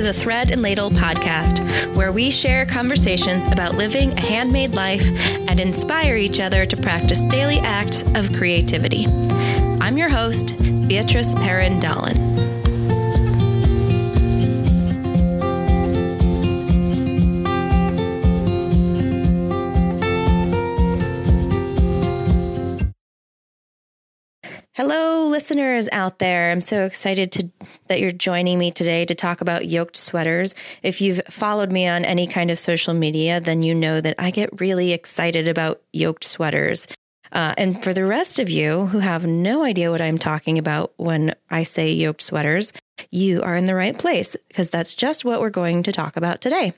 to the Thread and Ladle podcast, where we share conversations about living a handmade life and inspire each other to practice daily acts of creativity. I'm your host, Beatrice Perrin-Dollin. Hello, listeners out there. I'm so excited that you're joining me today to talk about Yoked sweaters. If you've followed me on any kind of social media, then you know that I get really excited about Yoked sweaters. And for the rest of you who have no idea what I'm talking about when I say Yoked sweaters, you are in the right place because that's just what we're going to talk about today.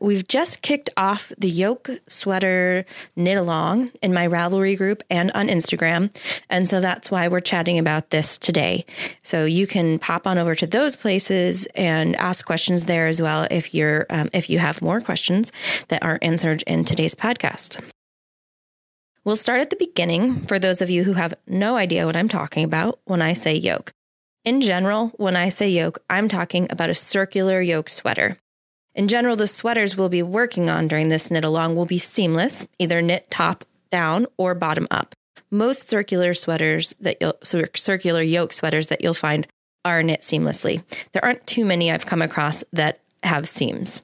We've just kicked off the Yoke Sweater Knit Along in my Ravelry group and on Instagram. And so that's why we're chatting about this today. So you can pop on over to those places and ask questions there as well if you have more questions that aren't answered in today's podcast. We'll start at the beginning for those of you who have no idea what I'm talking about when I say yoke. In general, when I say yoke, I'm talking about a circular yoke sweater. In general, the sweaters we'll be working on during this knit along will be seamless, either knit top down or bottom up. Most circular yoke sweaters that you'll find are knit seamlessly. There aren't too many I've come across that have seams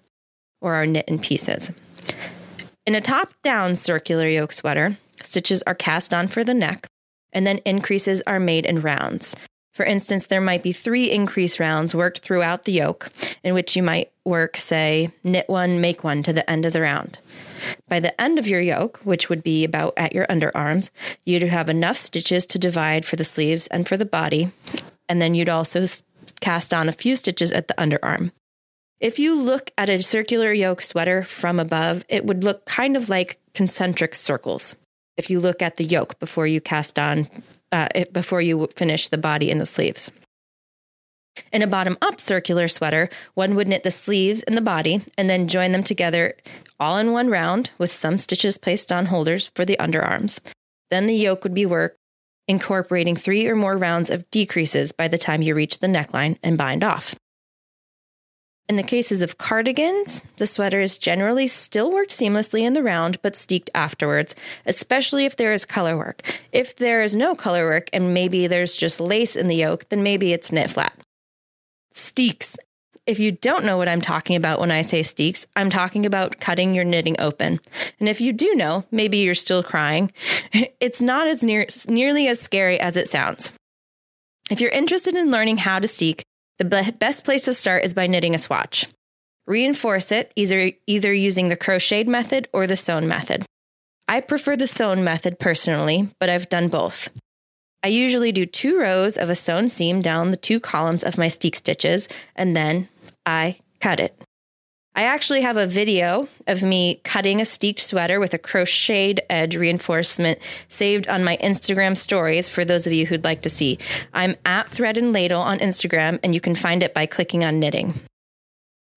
or are knit in pieces. In a top down circular yoke sweater, stitches are cast on for the neck and then increases are made in rounds. For instance, there might be 3 increase rounds worked throughout the yoke, in which you might work, say, knit 1, make 1 to the end of the round. By the end of your yoke, which would be about at your underarms, you'd have enough stitches to divide for the sleeves and for the body, and then you'd also cast on a few stitches at the underarm. If you look at a circular yoke sweater from above, it would look kind of like concentric circles. If you look at the yoke before you cast on before you finish the body and the sleeves. In a bottom-up circular sweater, one would knit the sleeves and the body and then join them together all in one round with some stitches placed on holders for the underarms. Then the yoke would be worked, incorporating 3 or more rounds of decreases by the time you reach the neckline and bind off. In the cases of cardigans, the sweater is generally still worked seamlessly in the round, but steeked afterwards, especially if there is color work. If there is no color work and maybe there's just lace in the yoke, then maybe it's knit flat. Steeks. If you don't know what I'm talking about when I say steeks, I'm talking about cutting your knitting open. And if you do know, maybe you're still crying. It's not as nearly as scary as it sounds. If you're interested in learning how to steek, the best place to start is by knitting a swatch. Reinforce it, either using the crocheted method or the sewn method. I prefer the sewn method personally, but I've done both. I usually do 2 rows of a sewn seam down the 2 columns of my steek stitches, and then I cut it. I actually have a video of me cutting a steeked sweater with a crocheted edge reinforcement saved on my Instagram stories for those of you who'd like to see. I'm at Thread and Ladle on Instagram, and you can find it by clicking on knitting.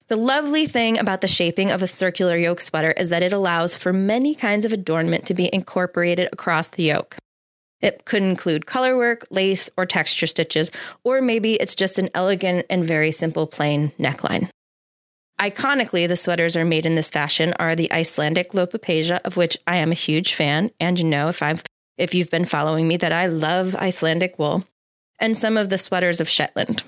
The lovely thing about the shaping of a circular yoke sweater is that it allows for many kinds of adornment to be incorporated across the yoke. It could include color work, lace, or texture stitches, or maybe it's just an elegant and very simple plain neckline. Iconically, the sweaters are made in this fashion are the Icelandic Lopapeysa, of which I am a huge fan. And you know, if you've been following me, that I love Icelandic wool and some of the sweaters of Shetland.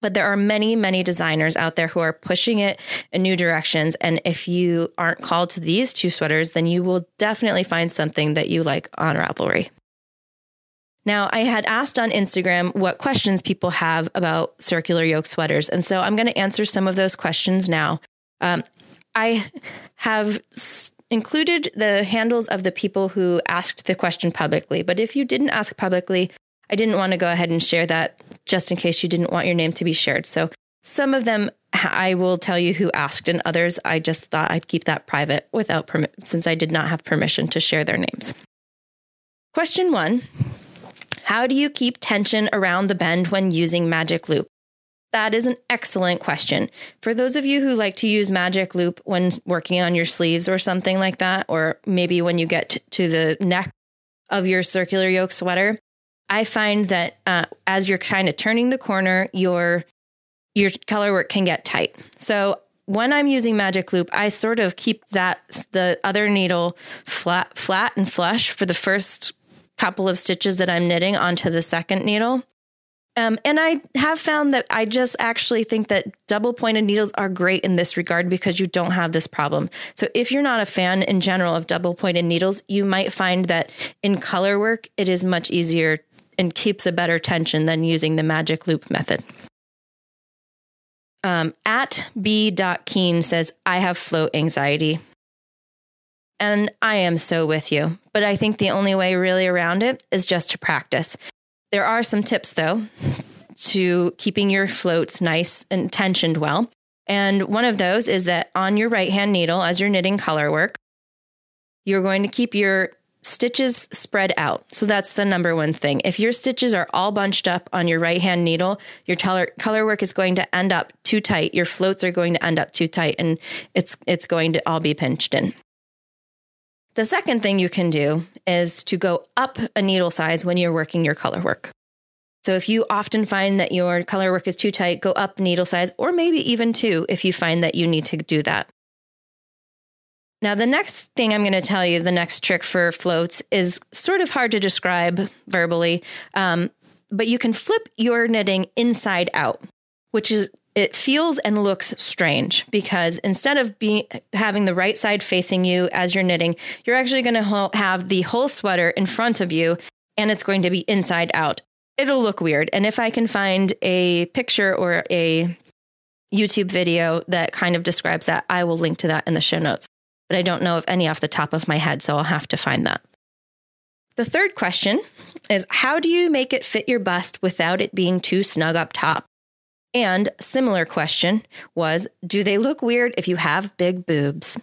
But there are many, many designers out there who are pushing it in new directions. And if you aren't called to these 2 sweaters, then you will definitely find something that you like on Ravelry. Now, I had asked on Instagram what questions people have about circular yoke sweaters, and so I'm going to answer some of those questions now. I have included the handles of the people who asked the question publicly, but if you didn't ask publicly, I didn't want to go ahead and share that just in case you didn't want your name to be shared. So some of them I will tell you who asked, and others I just thought I'd keep that private since I did not have permission to share their names. Question 1. How do you keep tension around the bend when using magic loop? That is an excellent question. For those of you who like to use magic loop when working on your sleeves or something like that, or maybe when you get to the neck of your circular yoke sweater, I find that as you're kind of turning the corner, your your color work can get tight. So when I'm using magic loop, I sort of keep the other needle flat and flush for the first couple of stitches that I'm knitting onto the second needle. And I have found that I just actually think that double pointed needles are great in this regard because you don't have this problem. So if you're not a fan in general of double pointed needles, you might find that in color work, it is much easier and keeps a better tension than using the magic loop method. At B.Keen says, I have float anxiety. And I am so with you, but I think the only way really around it is just to practice. There are some tips, though, to keeping your floats nice and tensioned well. And one of those is that on your right hand needle, as you're knitting color work, you're going to keep your stitches spread out. So that's the number one thing. If your stitches are all bunched up on your right hand needle, your color work is going to end up too tight. Your floats are going to end up too tight, and it's going to all be pinched in. The second thing you can do is to go up a needle size when you're working your color work. So if you often find that your color work is too tight, go up needle size, or maybe even two if you find that you need to do that. Now, the next thing I'm going to tell you, the next trick for floats, is sort of hard to describe verbally, but you can flip your knitting inside out, which is it feels and looks strange because instead of having the right side facing you as you're knitting, you're actually going to have the whole sweater in front of you, and it's going to be inside out. It'll look weird. And if I can find a picture or a YouTube video that kind of describes that, I will link to that in the show notes. But I don't know of any off the top of my head, so I'll have to find that. The third question is, how do you make it fit your bust without it being too snug up top? And similar question was, do they look weird if you have big boobs?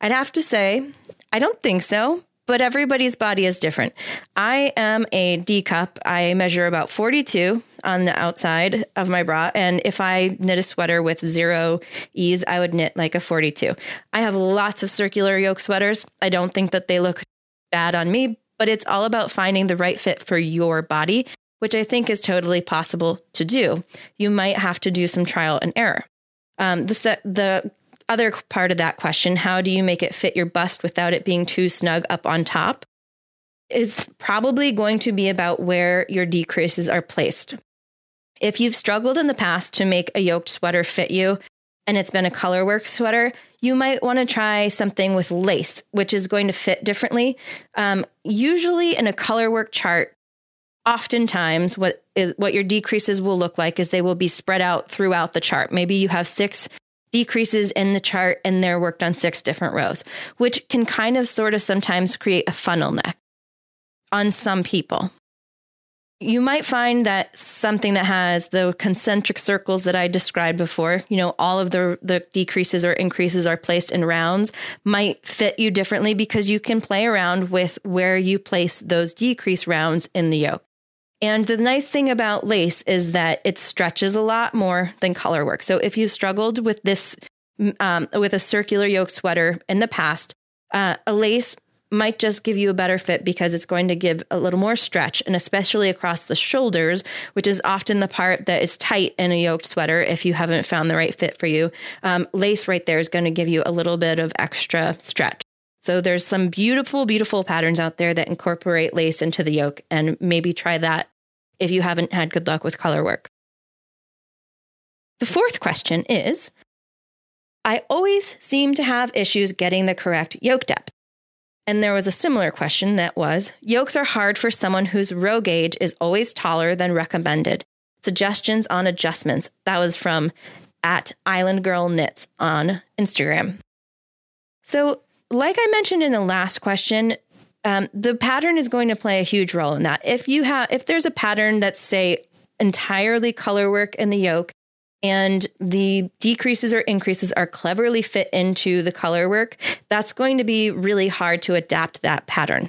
I'd have to say, I don't think so, but everybody's body is different. I am a D cup. I measure about 42 on the outside of my bra. And if I knit a sweater with zero ease, I would knit like a 42. I have lots of circular yoke sweaters. I don't think that they look bad on me, but it's all about finding the right fit for your body, which I think is totally possible to do. You might have to do some trial and error. The other part of that question, how do you make it fit your bust without it being too snug up on top, is probably going to be about where your decreases are placed. If you've struggled in the past to make a yoked sweater fit you, and it's been a color work sweater, you might want to try something with lace, which is going to fit differently. Usually in a color work chart, oftentimes what your decreases will look like is they will be spread out throughout the chart. Maybe you have 6 decreases in the chart and they're worked on 6 different rows, which can kind of sort of sometimes create a funnel neck on some people. You might find that something that has the concentric circles that I described before, you know, all of the decreases or increases are placed in rounds, might fit you differently because you can play around with where you place those decrease rounds in the yoke. And the nice thing about lace is that it stretches a lot more than color work. So if you've struggled with this, with a circular yoke sweater in the past, a lace might just give you a better fit because it's going to give a little more stretch, and especially across the shoulders, which is often the part that is tight in a yoked sweater. If you haven't found the right fit for you, lace right there is going to give you a little bit of extra stretch. So there's some beautiful, beautiful patterns out there that incorporate lace into the yoke, and maybe try that if you haven't had good luck with color work. The fourth question is, I always seem to have issues getting the correct yoke depth. And there was a similar question that was, yokes are hard for someone whose row gauge is always taller than recommended. Suggestions on adjustments. That was from @IslandGirlKnits on Instagram. So like I mentioned in the last question, the pattern is going to play a huge role in that. If there's a pattern that's, say, entirely color work in the yoke, and the decreases or increases are cleverly fit into the color work, that's going to be really hard to adapt that pattern.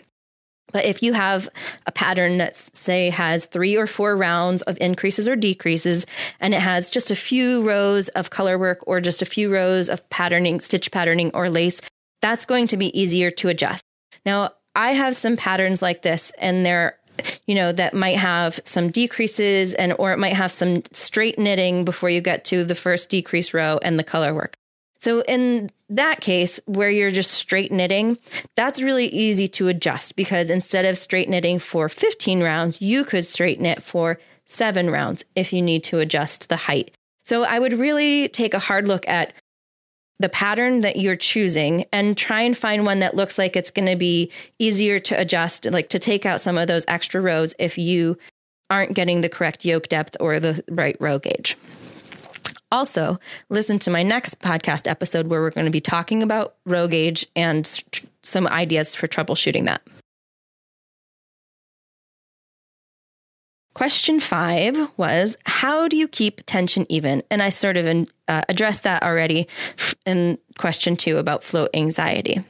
But if you have a pattern that, say, has 3 or 4 rounds of increases or decreases, and it has just a few rows of color work or just a few rows of patterning, stitch patterning or lace, that's going to be easier to adjust. Now, I have some patterns like this, and they're you know, that might have some decreases and, or it might have some straight knitting before you get to the first decrease row and the color work. So in that case where you're just straight knitting, that's really easy to adjust because instead of straight knitting for 15 rounds, you could straight knit for 7 rounds if you need to adjust the height. So I would really take a hard look at the pattern that you're choosing and try and find one that looks like it's going to be easier to adjust, like to take out some of those extra rows if you aren't getting the correct yoke depth or the right row gauge. Also, listen to my next podcast episode where we're going to be talking about row gauge and some ideas for troubleshooting that. Question 5 was, how do you keep tension even? And I sort of addressed that already in question 2 about float anxiety.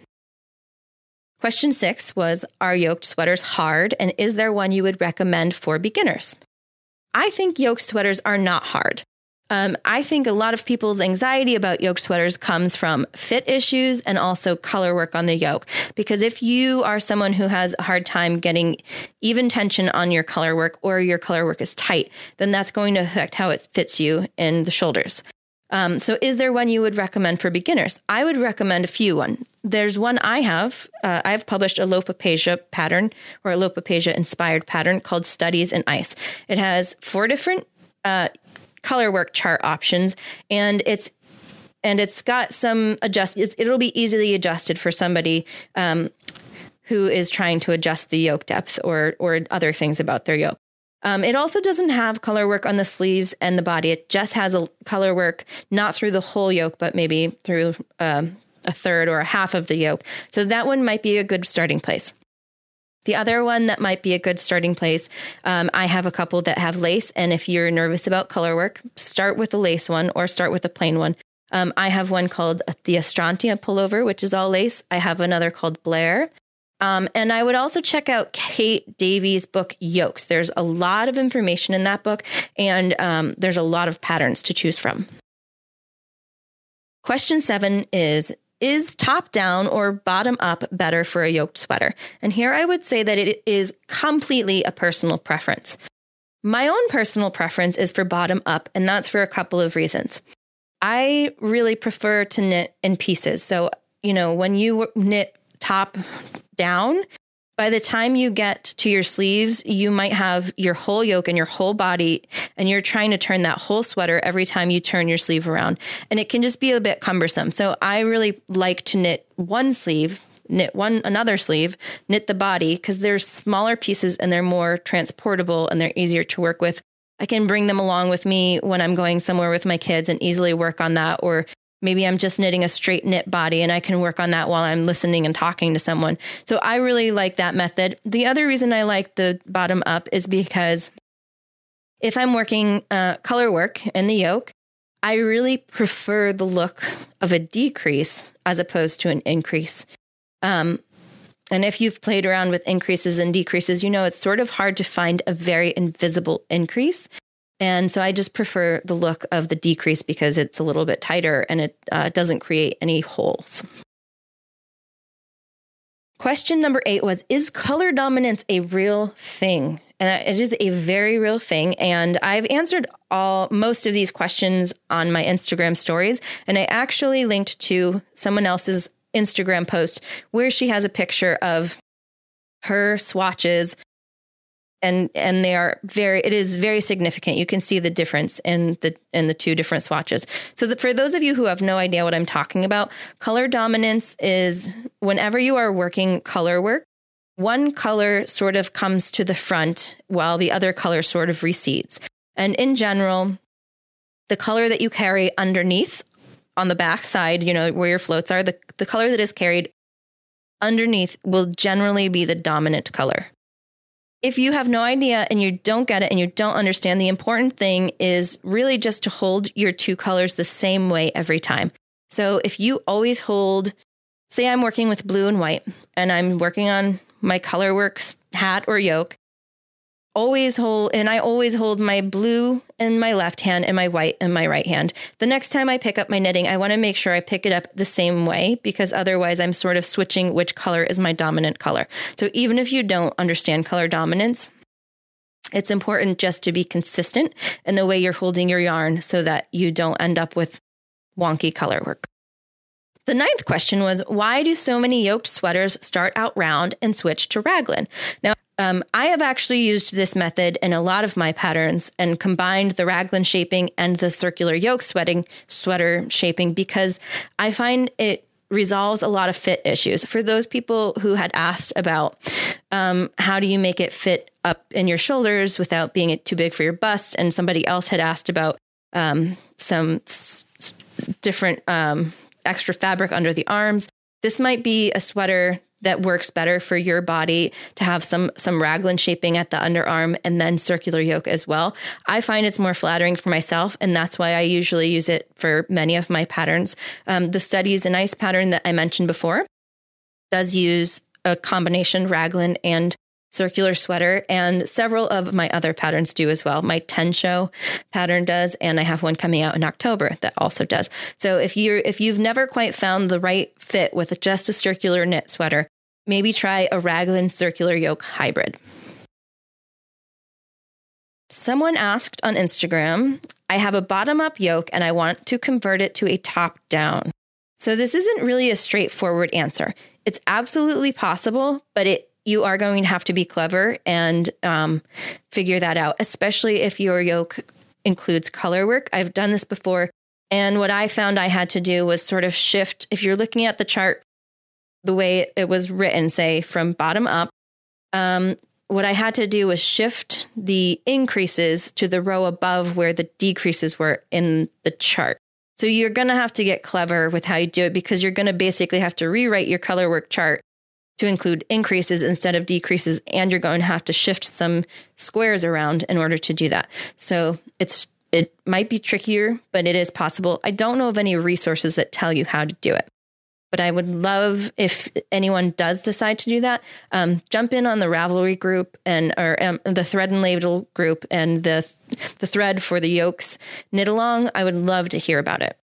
Question 6 was, are yoked sweaters hard? And is there one you would recommend for beginners? I think yoked sweaters are not hard. I think a lot of people's anxiety about yoke sweaters comes from fit issues and also color work on the yoke. Because if you are someone who has a hard time getting even tension on your color work or your color work is tight, then that's going to affect how it fits you in the shoulders. So is there one you would recommend for beginners? I would recommend a few one. There's one I have. I've published a Lopapeysa pattern or a Lopapeysa inspired pattern called Studies in Ice. It has 4 different color work chart options, and it's got some adjust. It'll be easily adjusted for somebody who is trying to adjust the yoke depth or other things about their yoke. It also doesn't have color work on the sleeves and the body. It just has a color work not through the whole yoke, but maybe through a third or a half of the yoke. So that one might be a good starting place. The other one that might be a good starting place, I have a couple that have lace. And if you're nervous about color work, start with a lace one or start with a plain one. I have one called the Astrantia Pullover, which is all lace. I have another called Blair. And I would also check out Kate Davies' book, Yokes. There's a lot of information in that book, and there's a lot of patterns to choose from. Question 7 is top down or bottom up better for a yoked sweater? And here I would say that it is completely a personal preference. My own personal preference is for bottom up, and that's for a couple of reasons. I really prefer to knit in pieces. So, you know, when you knit top down, by the time you get to your sleeves, you might have your whole yoke and your whole body, and you're trying to turn that whole sweater every time you turn your sleeve around. And it can just be a bit cumbersome. So I really like to knit one sleeve, knit one another sleeve, knit the body, because they're smaller pieces and they're more transportable and they're easier to work with. I can bring them along with me when I'm going somewhere with my kids and easily work on that, or maybe I'm just knitting a straight knit body and I can work on that while I'm listening and talking to someone. So I really like that method. The other reason I like the bottom up is because if I'm working color work in the yoke, I really prefer the look of a decrease as opposed to an increase. And if you've played around with increases and decreases, you know, it's sort of hard to find a very invisible increase. And so I just prefer the look of the decrease because it's a little bit tighter and it doesn't create any holes. Question 8 was, is color dominance a real thing? And it is a very real thing. And I've answered most of these questions on my Instagram stories. And I actually linked to someone else's Instagram post where she has a picture of her swatches. And they are it is very significant. You can see the difference in the 2 different swatches. So for those of you who have no idea what I'm talking about, color dominance is whenever you are working color work, one color sort of comes to the front while the other color sort of recedes. And in general, the color that you carry underneath on the back side, you know, where your floats are, the color that is carried underneath will generally be the dominant color. If you have no idea and you don't get it and you don't understand, the important thing is really just to hold your 2 colors the same way every time. So if you always hold, say I'm working with blue and white and I'm working on my colorworks hat or yoke, I always hold my blue in my left hand and my white in my right hand. The next time I pick up my knitting, I want to make sure I pick it up the same way, because otherwise I'm sort of switching which color is my dominant color. So even if you don't understand color dominance, It's important just to be consistent in the way you're holding your yarn so that you don't end up with wonky color work. The ninth question was, why do so many yoked sweaters start out round and switch to raglan? Now, I have actually used this method in a lot of my patterns and combined the raglan shaping and the circular yoke sweater shaping because I find it resolves a lot of fit issues. For those people who had asked about how do you make it fit up in your shoulders without being too big for your bust, and somebody else had asked about some different extra fabric under the arms, this might be a sweater that works better for your body to have some raglan shaping at the underarm and then circular yoke as well. I find it's more flattering for myself, and that's why I usually use it for many of my patterns. The Studies in Ice pattern that I mentioned before does use a combination raglan and circular sweater, and several of my other patterns do as well. My Tensho pattern does, and I have one coming out in October that also does. So if you've never quite found the right fit with just a circular knit sweater, maybe try a raglan circular yoke hybrid. Someone asked on Instagram, I have a bottom-up yoke and I want to convert it to a top-down. So this isn't really a straightforward answer. It's absolutely possible, but you are going to have to be clever and figure that out, especially if your yoke includes color work. I've done this before, and what I found I had to do was sort of shift. If you're looking at the chart, the way it was written, say from bottom up, what I had to do was shift the increases to the row above where the decreases were in the chart. So you're going to have to get clever with how you do it, because you're going to basically have to rewrite your color work chart to include increases instead of decreases, and you're going to have to shift some squares around in order to do that. So it might be trickier, but it is possible. I don't know of any resources that tell you how to do it, but I would love if anyone does decide to do that, jump in on the Ravelry group or the Thread and Ladle group and the thread for the Yokes knit along. I would love to hear about it.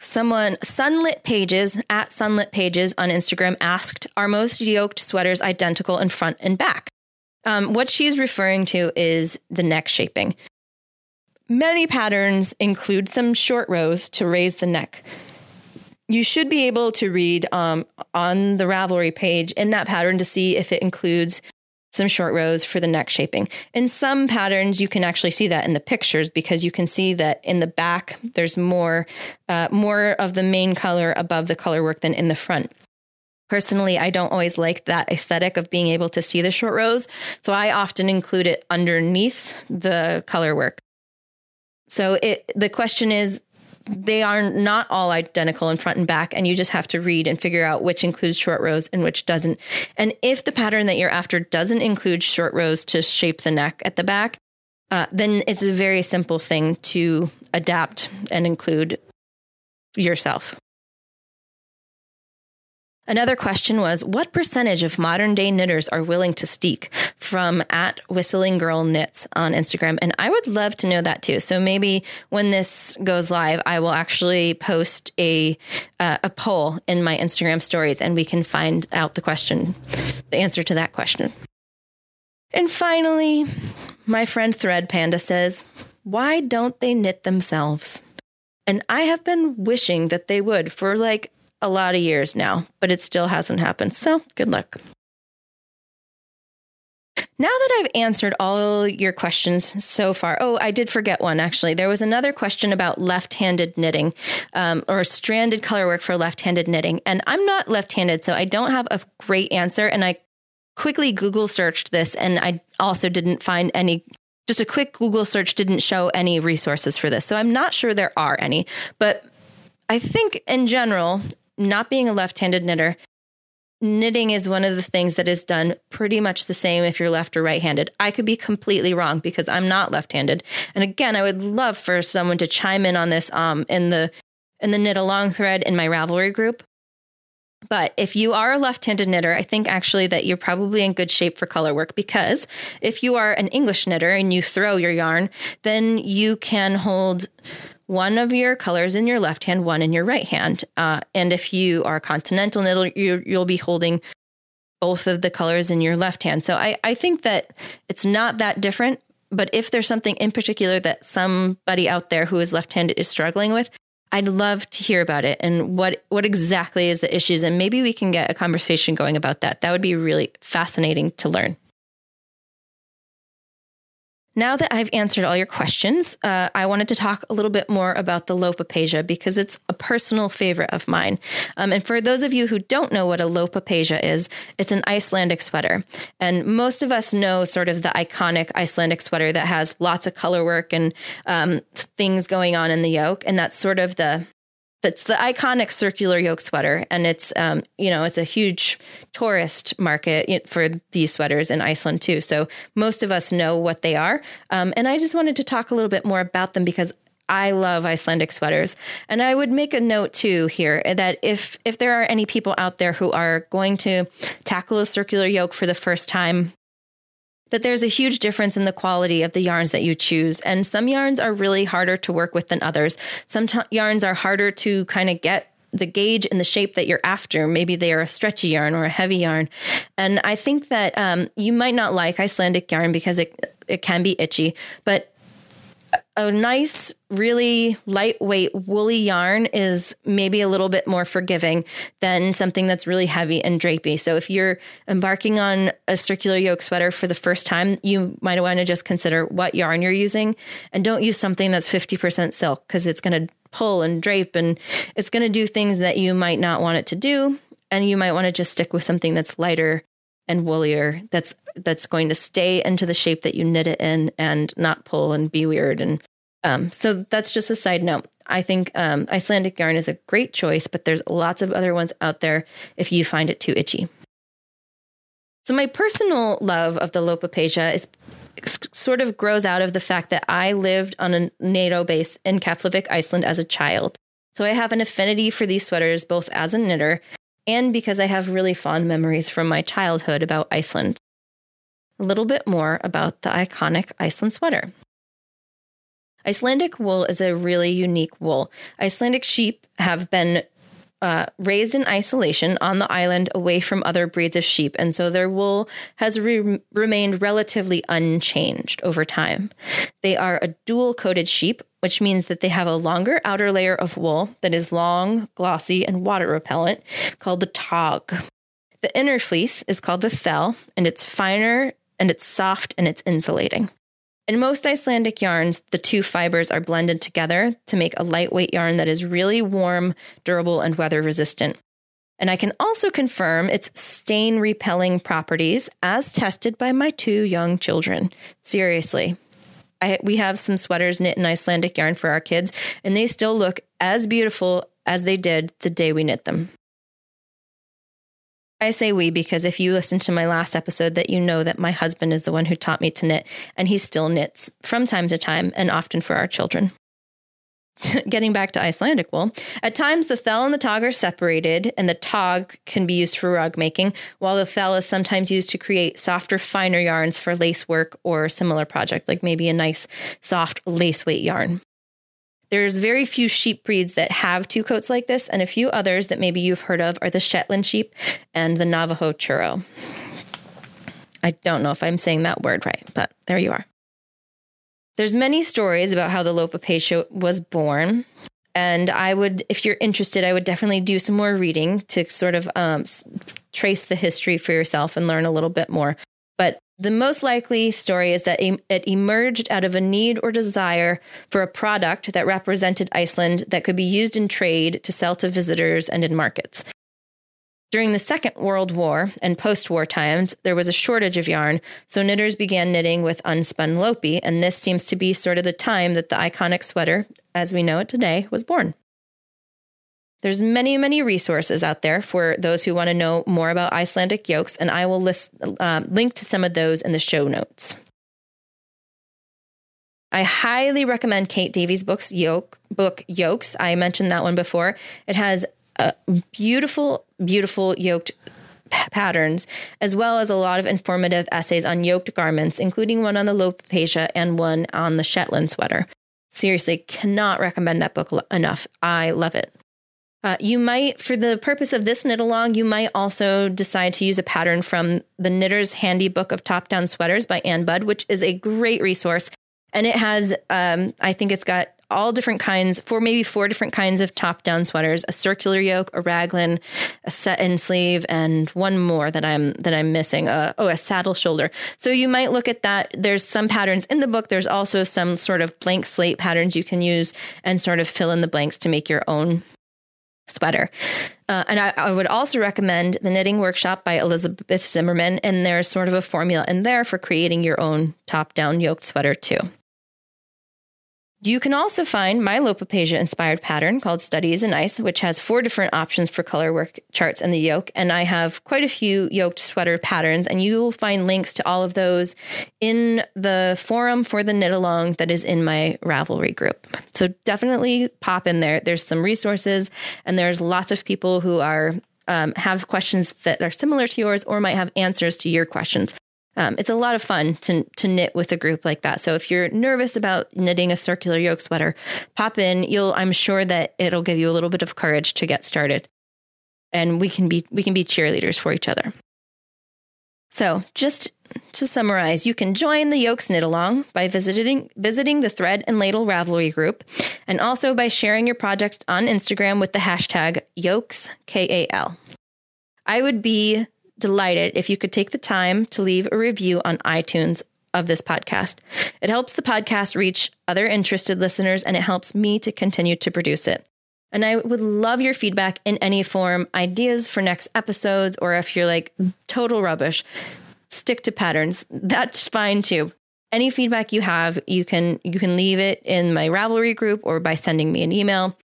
Someone, Sunlit Pages, at Sunlit Pages on Instagram, asked, are most yoked sweaters identical in front and back? What she's referring to is the neck shaping. Many patterns include some short rows to raise the neck. You should be able to read on the Ravelry page in that pattern to see if it includes some short rows for the neck shaping. In some patterns, you can actually see that in the pictures, because you can see that in the back, there's more of the main color above the color work than in the front. Personally, I don't always like that aesthetic of being able to see the short rows, so I often include it underneath the color work. So the question is, they are not all identical in front and back, and you just have to read and figure out which includes short rows and which doesn't. And if the pattern that you're after doesn't include short rows to shape the neck at the back, then it's a very simple thing to adapt and include yourself. Another question was, what percentage of modern day knitters are willing to steek, from at Whistling Girl Knits on Instagram? And I would love to know that too. So maybe when this goes live, I will actually post a poll in my Instagram stories, and we can find out the answer to that question. And finally, my friend Thread Panda says, why don't they knit themselves? And I have been wishing that they would for a lot of years now, but it still hasn't happened. So good luck. Now that I've answered all your questions so far. Oh, I did forget one, actually. There was another question about left-handed knitting, or stranded color work for left-handed knitting. And I'm not left-handed, so I don't have a great answer. And I quickly Google searched this, and I also didn't find any. Just a quick Google search didn't show any resources for this. So I'm not sure there are any, but I think in general, not being a left-handed knitter, knitting is one of the things that is done pretty much the same if you're left or right-handed. I could be completely wrong because I'm not left-handed. And again, I would love for someone to chime in on this in the knit along thread in my Ravelry group. But if you are a left-handed knitter, I think actually that you're probably in good shape for color work, because if you are an English knitter and you throw your yarn, then you can hold one of your colors in your left hand, one in your right hand. And if you are a continental knitter, you'll be holding both of the colors in your left hand. So I think that it's not that different, but if there's something in particular that somebody out there who is left-handed is struggling with, I'd love to hear about it and what exactly is the issues. And maybe we can get a conversation going about that. That would be really fascinating to learn. Now that I've answered all your questions, I wanted to talk a little bit more about the Lopapeysa because it's a personal favorite of mine. And for those of you who don't know what a Lopapeysa is, it's an Icelandic sweater. And most of us know sort of the iconic Icelandic sweater that has lots of color work and things going on in the yoke. And that's sort of that's the iconic circular yoke sweater. And it's, it's a huge tourist market for these sweaters in Iceland too. So most of us know what they are. And I just wanted to talk a little bit more about them because I love Icelandic sweaters. And I would make a note too here that if there are any people out there who are going to tackle a circular yoke for the first time, that there's a huge difference in the quality of the yarns that you choose. And some yarns are really harder to work with than others. Some yarns are harder to kind of get the gauge and the shape that you're after. Maybe they are a stretchy yarn or a heavy yarn. And I think that you might not like Icelandic yarn because it can be itchy, but a nice, really lightweight woolly yarn is maybe a little bit more forgiving than something that's really heavy and drapey. So if you're embarking on a circular yoke sweater for the first time, you might want to just consider what yarn you're using and don't use something that's 50% silk because it's going to pull and drape and it's going to do things that you might not want it to do. And you might want to just stick with something that's lighter and woollier that's going to stay into the shape that you knit it in and not pull and be weird. And so that's just a side note. I think Icelandic yarn is a great choice, but there's lots of other ones out there if you find it too itchy. So my personal love of the Lopapeysa is sort of grows out of the fact that I lived on a NATO base in Keflavik, Iceland as a child. So I have an affinity for these sweaters, both as a knitter and because I have really fond memories from my childhood about Iceland. A little bit more about the iconic Iceland sweater. Icelandic wool is a really unique wool. Icelandic sheep have been raised in isolation on the island away from other breeds of sheep, and so their wool has remained relatively unchanged over time. They are a dual-coated sheep, which means that they have a longer outer layer of wool that is long, glossy, and water-repellent called the tog. The inner fleece is called the thel, and it's finer, and it's soft, and it's insulating. In most Icelandic yarns, the two fibers are blended together to make a lightweight yarn that is really warm, durable, and weather-resistant. And I can also confirm its stain-repelling properties as tested by my two young children. Seriously. We have some sweaters knit in Icelandic yarn for our kids, and they still look as beautiful as they did the day we knit them. I say we because if you listen to my last episode that you know that my husband is the one who taught me to knit, and he still knits from time to time and often for our children. Getting back to Icelandic wool, at times the thel and the tog are separated and the tog can be used for rug making, while the thel is sometimes used to create softer, finer yarns for lace work or similar project, like maybe a nice, soft lace weight yarn. There's very few sheep breeds that have two coats like this, and a few others that maybe you've heard of are the Shetland sheep and the Navajo churro. I don't know if I'm saying that word right, but there you are. There's many stories about how the Lopapeysa was born, and if you're interested, I would definitely do some more reading to sort of trace the history for yourself and learn a little bit more. But the most likely story is that it emerged out of a need or desire for a product that represented Iceland that could be used in trade to sell to visitors and in markets. During the Second World War and post-war times, there was a shortage of yarn, so knitters began knitting with unspun lopi, and this seems to be sort of the time that the iconic sweater, as we know it today, was born. There's many, many resources out there for those who want to know more about Icelandic yokes, and I will link to some of those in the show notes. I highly recommend Kate Davies' book, Yokes. I mentioned that one before. It has beautiful, beautiful yoked patterns, as well as a lot of informative essays on yoked garments, including one on the Lopapeysa and one on the Shetland sweater. Seriously, cannot recommend that book enough. I love it. You might, for the purpose of this knit along, you might also decide to use a pattern from the Knitter's Handy Book of Top-Down Sweaters by Ann Budd, which is a great resource. And it has, I think it's got all different kinds, maybe four different kinds of top-down sweaters: a circular yoke, a raglan, a set and sleeve, and one more that I'm missing. A saddle shoulder. So you might look at that. There's some patterns in the book. There's also some sort of blank slate patterns you can use and sort of fill in the blanks to make your own sweater. And I would also recommend the Knitting Workshop by Elizabeth Zimmerman. And there's sort of a formula in there for creating your own top-down yoked sweater too. You can also find my Lopapeysa inspired pattern called Studies in Ice, which has four different options for color work charts and the yoke. And I have quite a few yoked sweater patterns, and you'll find links to all of those in the forum for the knit along that is in my Ravelry group. So definitely pop in there. There's some resources, and there's lots of people who are have questions that are similar to yours or might have answers to your questions. It's a lot of fun to knit with a group like that. So if you're nervous about knitting a circular yoke sweater, pop in. I'm sure that it'll give you a little bit of courage to get started, and we can be cheerleaders for each other. So just to summarize, you can join the Yokes Knit Along by visiting the Thread and Ladle Ravelry group, and also by sharing your project on Instagram with the hashtag Yokes, KAL. I would be delighted if you could take the time to leave a review on iTunes of this podcast. It helps the podcast reach other interested listeners, and it helps me to continue to produce it. And I would love your feedback in any form: ideas for next episodes, or if you're like, total rubbish, stick to patterns, that's fine too. Any feedback you have, you can leave it in my Ravelry group, or by sending me an email,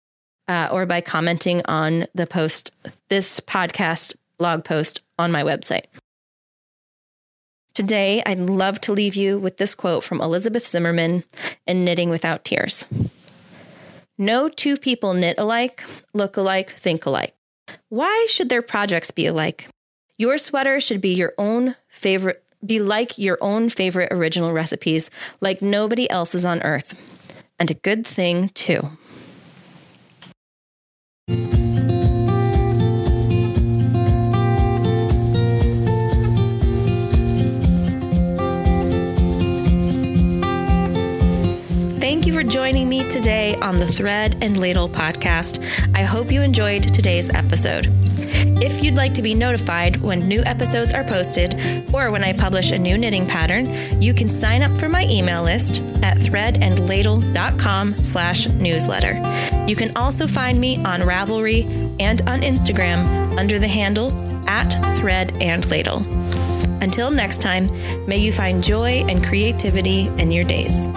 or by commenting on the post, this podcast blog post on my website. Today, I'd love to leave you with this quote from Elizabeth Zimmerman in Knitting Without Tears. No two people knit alike, look alike, think alike. Why should their projects be alike? Your sweater should be like your own favorite original recipes, like nobody else's on earth. And a good thing too. Thank you for joining me today on the Thread and Ladle podcast. I hope you enjoyed today's episode. If you'd like to be notified when new episodes are posted, or when I publish a new knitting pattern, you can sign up for my email list at threadandladle.com/newsletter. You can also find me on Ravelry and on Instagram under the handle @threadandladle. Until next time, may you find joy and creativity in your days.